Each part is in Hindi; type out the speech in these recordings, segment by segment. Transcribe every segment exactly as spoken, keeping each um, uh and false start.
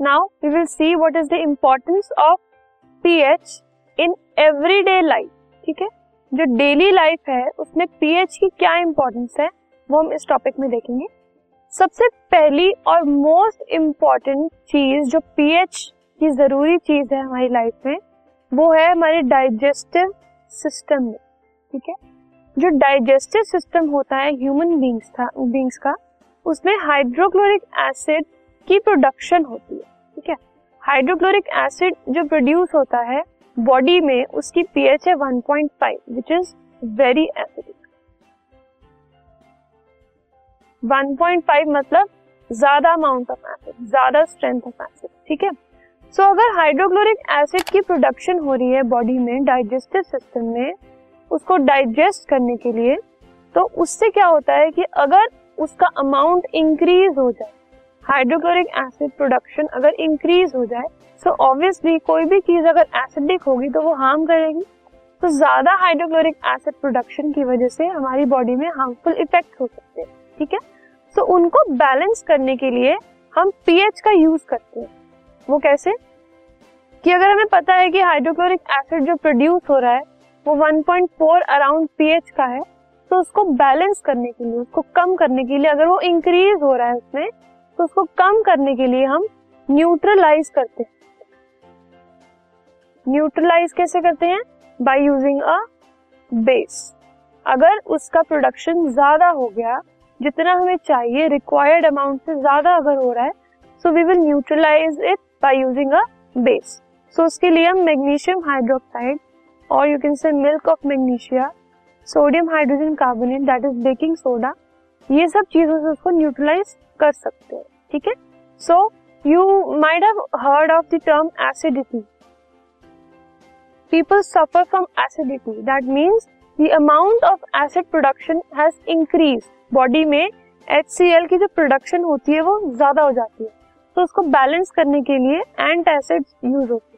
Now we will see what is the importance of pH in everyday life. ठीक है, जो डेली लाइफ है उसमें pH की क्या इम्पोर्टेंस है वो हम इस टॉपिक में देखेंगे. सबसे पहली और मोस्ट इम्पोर्टेंट चीज जो pH की जरूरी चीज है हमारी लाइफ में वो है हमारे डाइजेस्टिव सिस्टम में. ठीक है, जो डाइजेस्टिव सिस्टम होता है ह्यूमन बींग्स का बींग्स का उसमें हाइड्रोक्लोरिक एसिड की प्रोडक्शन होती है. ठीक है, हाइड्रोक्लोरिक एसिड जो प्रोड्यूस होता है बॉडी में उसकी पीएच है one point five which is very acidic. One point five मतलब ज्यादा अमाउंट ऑफ एसिड, ज्यादा स्ट्रेंथ ऑफ एसिड. ठीक है, सो so, अगर हाइड्रोक्लोरिक एसिड की प्रोडक्शन हो रही है बॉडी में डाइजेस्टिव सिस्टम में उसको डाइजेस्ट करने के लिए, तो उससे क्या होता है कि अगर उसका अमाउंट इंक्रीज हो जाए, हाइड्रोक्लोरिक एसिड प्रोडक्शन अगर इंक्रीज हो जाए, सो ऑब्वियसली कोई भी चीज अगर एसिडिक होगी तो वो हार्म करेगी. तो ज्यादा हाइड्रोक्लोरिक एसिड प्रोडक्शन की वजह से हमारी बॉडी में हार्मफुल इफेक्ट हो सकते हैं. ठीक है, सो उनको बैलेंस करने के लिए हम पीएच का यूज करते हैं. वो कैसे कि अगर हमें पता है कि हाइड्रोक्लोरिक एसिड जो प्रोड्यूस हो रहा है वो one point four around pH का है, तो उसको बैलेंस करने के लिए, उसको कम करने के लिए, अगर वो इंक्रीज हो रहा है उसमें, तो उसको कम करने के लिए हम न्यूट्रलाइज करते हैं. न्यूट्रलाइज कैसे करते हैं? By using a base. अगर उसका प्रोडक्शन ज्यादा हो गया, जितना हमें चाहिए रिक्वायर्ड अमाउंट से ज्यादा अगर हो रहा है, so we will neutralise it by using a base. So उसके लिए हम मैग्नीशियम हाइड्रोक्साइड और you can say milk of magnesia, sodium hydrogen carbonate that is baking soda, ये सब चीजों से उसको न्यूट्रलाइज कर सकते हैं. ठीक है, so you might have heard of the term acidity. People suffer from acidity, that means the amount of acid production has increase. Body में HCl की जो प्रोडक्शन होती है वो ज्यादा हो जाती है, तो उसको बैलेंस करने के लिए एंटासिड्स यूज होते हैं.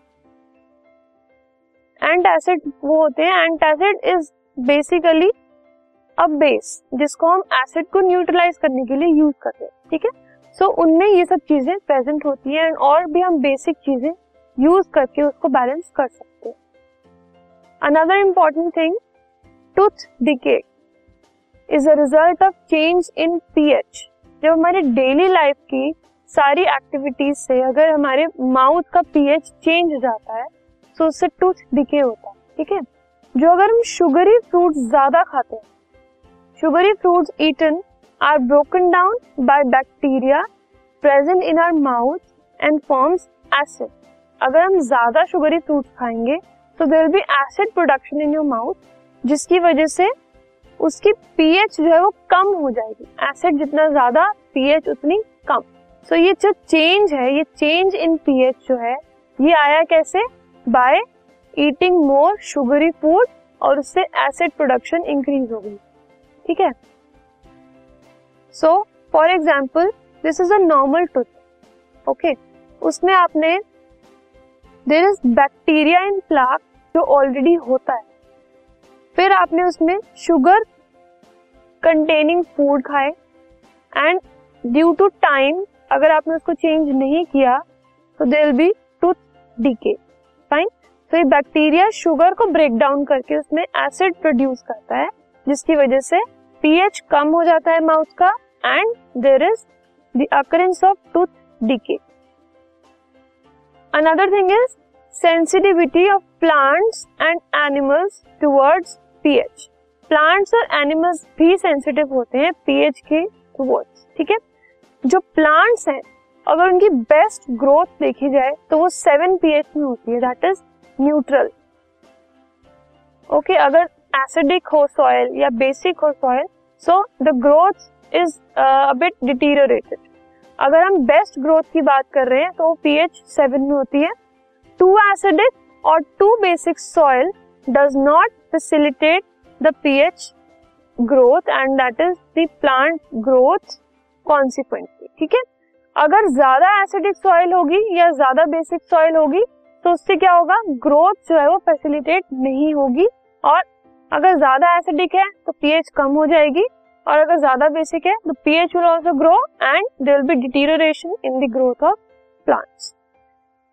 एंटासिड वो होते हैं, antacid is basically a base जिसको हम एसिड को न्यूट्रलाइज करने के लिए यूज करते हैं. ठीक है, सो उनमें ये सब चीजें प्रेजेंट होती हैं एंड और भी हम बेसिक चीजें यूज करके उसको बैलेंस कर सकते हैं. Another important thing, tooth decay is a result of change in pH. जब हमारे डेली लाइफ की सारी एक्टिविटीज से अगर हमारे माउथ का पीएच चेंज हो जाता है तो उससे टूथ डिके होता है. ठीक है, जो अगर हम शुगरी फ्रूट्स ज्यादा खाते हैं, sugary fruits eaten are broken down by bacteria present in our mouth and forms acid. अगर हम ज्यादा शुगरी फ्रूट्स खाएंगे तो there will be acid production in your mouth, जिसकी वजह से उसकी पीएच जो है वो कम हो जाएगी. एसिड जितना ज्यादा, पीएच उतनी कम. सो so, ये जो चेंज है, ये चेंज इन पीएच जो है ये आया कैसे? By eating more sugary food, और उससे एसिड प्रोडक्शन इंक्रीज हो गई. ठीक है, so for example this is a normal tooth. Okay, उसमें आपने there is bacteria in plaque जो ऑलरेडी होता है, फिर आपने उसमें शुगर कंटेनिंग फूड खाए एंड ड्यू टू टाइम अगर आपने उसको चेंज नहीं किया तो there will be tooth decay. Fine, तो ये बैक्टीरिया शुगर को ब्रेक डाउन करके उसमें एसिड प्रोड्यूस करता है, जिसकी वजह से पीएच कम हो जाता है माउथ का and there is the occurrence of tooth decay. Another thing is sensitivity of plants and animals towards pH. Plants और एनिमल्स भी सेंसिटिव होते हैं पीएच के टुवर्ड्स. ठीक है, जो प्लांट्स हैं अगर उनकी बेस्ट ग्रोथ देखी जाए तो वो सेवन पीएच में होती है, दैट इज न्यूट्रल. ओके, अगर एसिडिक हो सॉइल या बेसिक हो soil, so the growth is a bit deteriorated. अगर हम बेस्ट ग्रोथ की बात कर रहे हैं तो पीएच सेवन में होती है. टू एसिडिक और too basic soil does not facilitate the pH growth and that is the plant growth consequently. ठीक है, अगर ज्यादा एसिडिक सॉइल होगी या ज्यादा बेसिक सॉइल होगी तो उससे क्या होगा? ग्रोथ जो है वो फैसिलिटेट नहीं होगी, और अगर ज्यादा एसिडिक है तो पीएच कम हो जाएगी, और अगर ज्यादा बेसिक है तो pH will also grow and there will be deterioration in the growth of plants.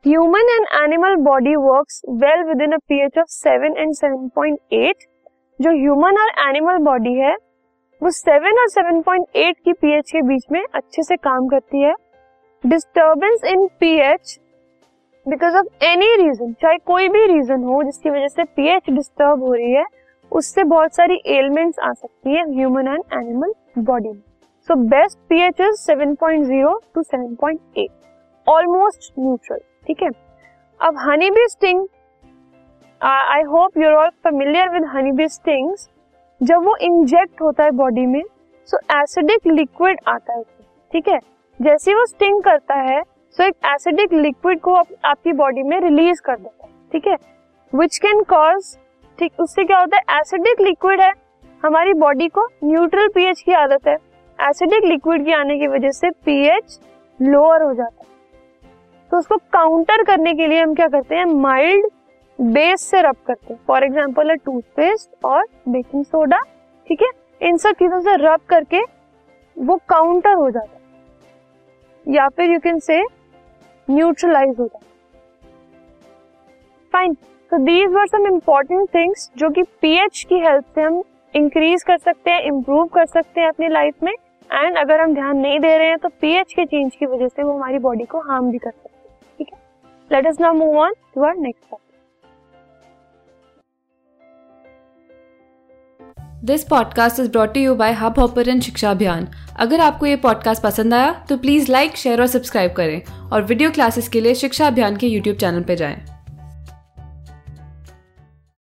Human and animal body works well within a pH of seven and seven point eight. जो human और animal body है वो seven और seven point eight की pH के बीच में अच्छे से काम करती है. Disturbance in pH because of any reason, चाहे कोई भी रीजन हो जिसकी वजह से pH डिस्टर्ब हो रही है, उससे बहुत सारी ailments आ सकती है ह्यूमन एंड एनिमल बॉडी में. So best pH is seven point zero to seven point eight, almost neutral. ठीक है. अब honey bee sting, I hope you're all familiar with honey bee stings. जब वो इंजेक्ट होता है बॉडी में, सो एसिडिक लिक्विड आता है. ठीक है. जैसे वो स्टिंग करता है, सो एक एसिडिक लिक्विड को आप, आपकी बॉडी में रिलीज कर देता है. ठीक है. विच कैन कॉज, ठीक, उससे क्या होता है, एसिडिक लिक्विड है, हमारी बॉडी को न्यूट्रल पीएच की आदत है, एसिडिक लिक्विड के आने की वजह से पीएच लोअर हो जाता है. तो उसको काउंटर करने के लिए हम क्या करते हैं, माइल्ड बेस से रब करते हैं. फॉर एग्जाम्पल टूथपेस्ट और बेकिंग सोडा. ठीक है. इन सब चीजों से रब करके वो काउंटर हो जाता है, या फिर यू कैन से न्यूट्रलाइज हो जाता है. फाइन. तो these were some important things जो कि पीएच की हेल्प से हम इंक्रीज कर सकते हैं, इम्प्रूव कर सकते हैं अपनी लाइफ में. एंड अगर हम ध्यान नहीं दे रहे हैं तो पीएच के चेंज की वजह से वो हमारी बॉडी को हार्म भी कर सकते हैं. ठीक है. Let us now move on to our next topic. This podcast is brought to you by hub hopper and Shiksha Abhiyan. अगर आपको ये पॉडकास्ट पसंद आया तो प्लीज़ लाइक, शेयर और सब्सक्राइब करें, और वीडियो क्लासेस के लिए शिक्षा अभियान के यूट्यूब चैनल पर जाएं.